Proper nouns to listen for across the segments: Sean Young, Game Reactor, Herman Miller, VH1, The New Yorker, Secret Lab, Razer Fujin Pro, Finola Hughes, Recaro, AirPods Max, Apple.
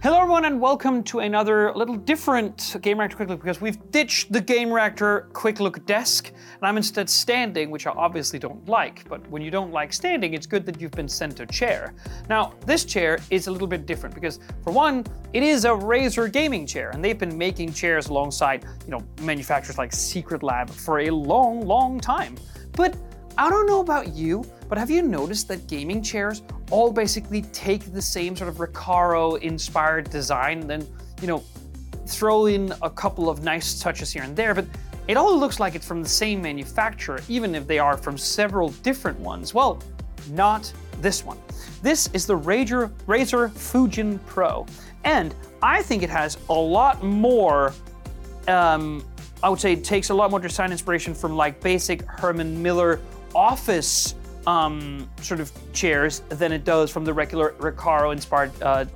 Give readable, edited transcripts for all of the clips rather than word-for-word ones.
Hello everyone and welcome to another little different Game Reactor Quick Look, because we've ditched the Game Reactor Quick Look desk and I'm instead standing, which I obviously don't like, but when you don't like standing, it's good that you've been sent a chair. Now, this chair is a little bit different because, for one, it is a Razer gaming chair and they've been making chairs alongside, manufacturers like Secret Lab for a long, long time. But I don't know about you, but have you noticed that gaming chairs all basically take the same sort of Recaro inspired design, then, throw in a couple of nice touches here and there, but it all looks like it's from the same manufacturer, even if they are from several different ones. Well, not this one. This is the Razer Fujin Pro, and I think it has a lot more, I would say it takes a lot more design inspiration from like basic Herman Miller office sort of chairs than it does from the regular Recaro-inspired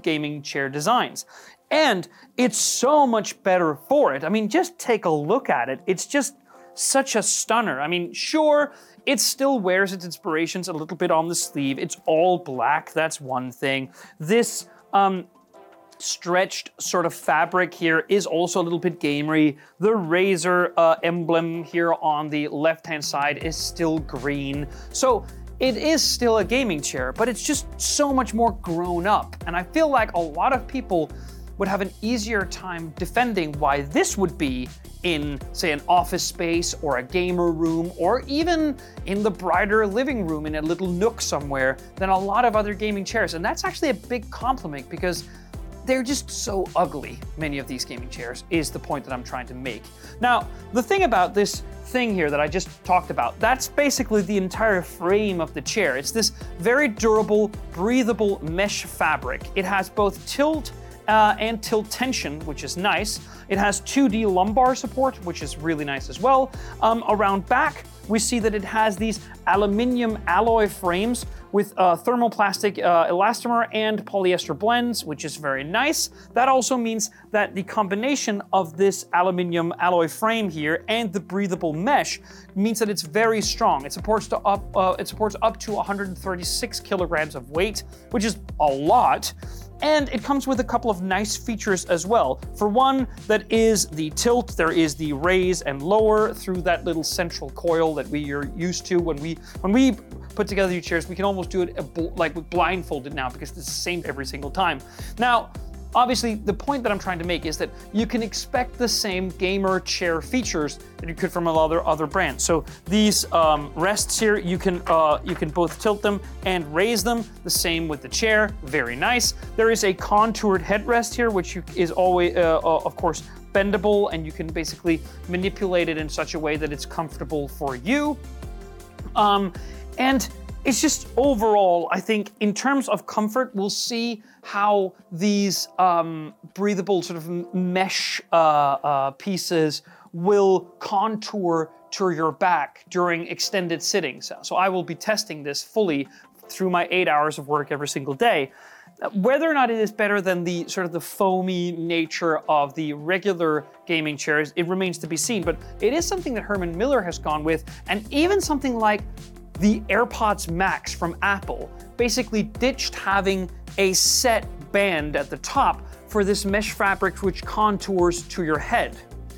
gaming chair designs. And it's so much better for it. I mean, just take a look at it. It's just such a stunner. I mean, sure, it still wears its inspirations a little bit on the sleeve. It's all black, that's one thing. This stretched sort of fabric here is also a little bit gamery. The Razer emblem here on the left-hand side is still green. So it is still a gaming chair, but it's just so much more grown up. And I feel like a lot of people would have an easier time defending why this would be in, say, an office space or a gamer room, or even in the brighter living room in a little nook somewhere than a lot of other gaming chairs. And that's actually a big compliment because they're just so ugly, many of these gaming chairs, is the point that I'm trying to make. Now, the thing about this thing here that I just talked about, that's basically the entire frame of the chair. It's this very durable, breathable mesh fabric. It has both tilt and tilt tension, which is nice. It has 2D lumbar support, which is really nice as well. Around back, we see that it has these aluminum alloy frames with thermoplastic elastomer and polyester blends, which is very nice. That also means that the combination of this aluminum alloy frame here and the breathable mesh means that it's very strong. It supports up to 136 kilograms of weight, which is a lot. And it comes with a couple of nice features as well. For one, that is the tilt. There is the raise and lower through that little central coil that we are used to. When we put together these chairs, we can almost do it like with blindfolded now because it's the same every single time. Now, obviously, the point that I'm trying to make is that you can expect the same gamer chair features that you could from a lot of other brands. So these rests here, you can both tilt them and raise them. The same with the chair, very nice. There is a contoured headrest here, which is always, of course, bendable, and you can basically manipulate it in such a way that it's comfortable for you. And it's just overall, I think, in terms of comfort, we'll see how these breathable sort of mesh pieces will contour to your back during extended sitting. So I will be testing this fully through my 8 hours of work every single day. Whether or not it is better than the sort of the foamy nature of the regular gaming chairs, it remains to be seen, but it is something that Herman Miller has gone with, and even something like the AirPods Max from Apple basically ditched having a set band at the top for this mesh fabric which contours to your head.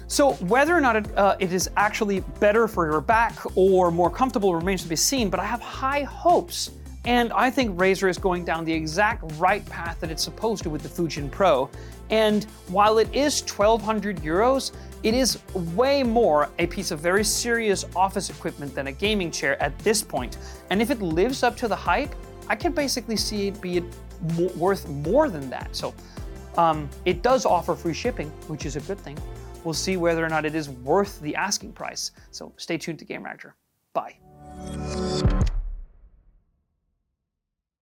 So whether or not it is actually better for your back or more comfortable remains to be seen, but I have high hopes. And I think Razer is going down the exact right path that it's supposed to with the Fujin Pro. And while it is 1,200 euros, it is way more a piece of very serious office equipment than a gaming chair at this point. And if it lives up to the hype, I can basically see it be worth more than that. So it does offer free shipping, which is a good thing. We'll see whether or not it is worth the asking price. So stay tuned to Game Reactor. Bye.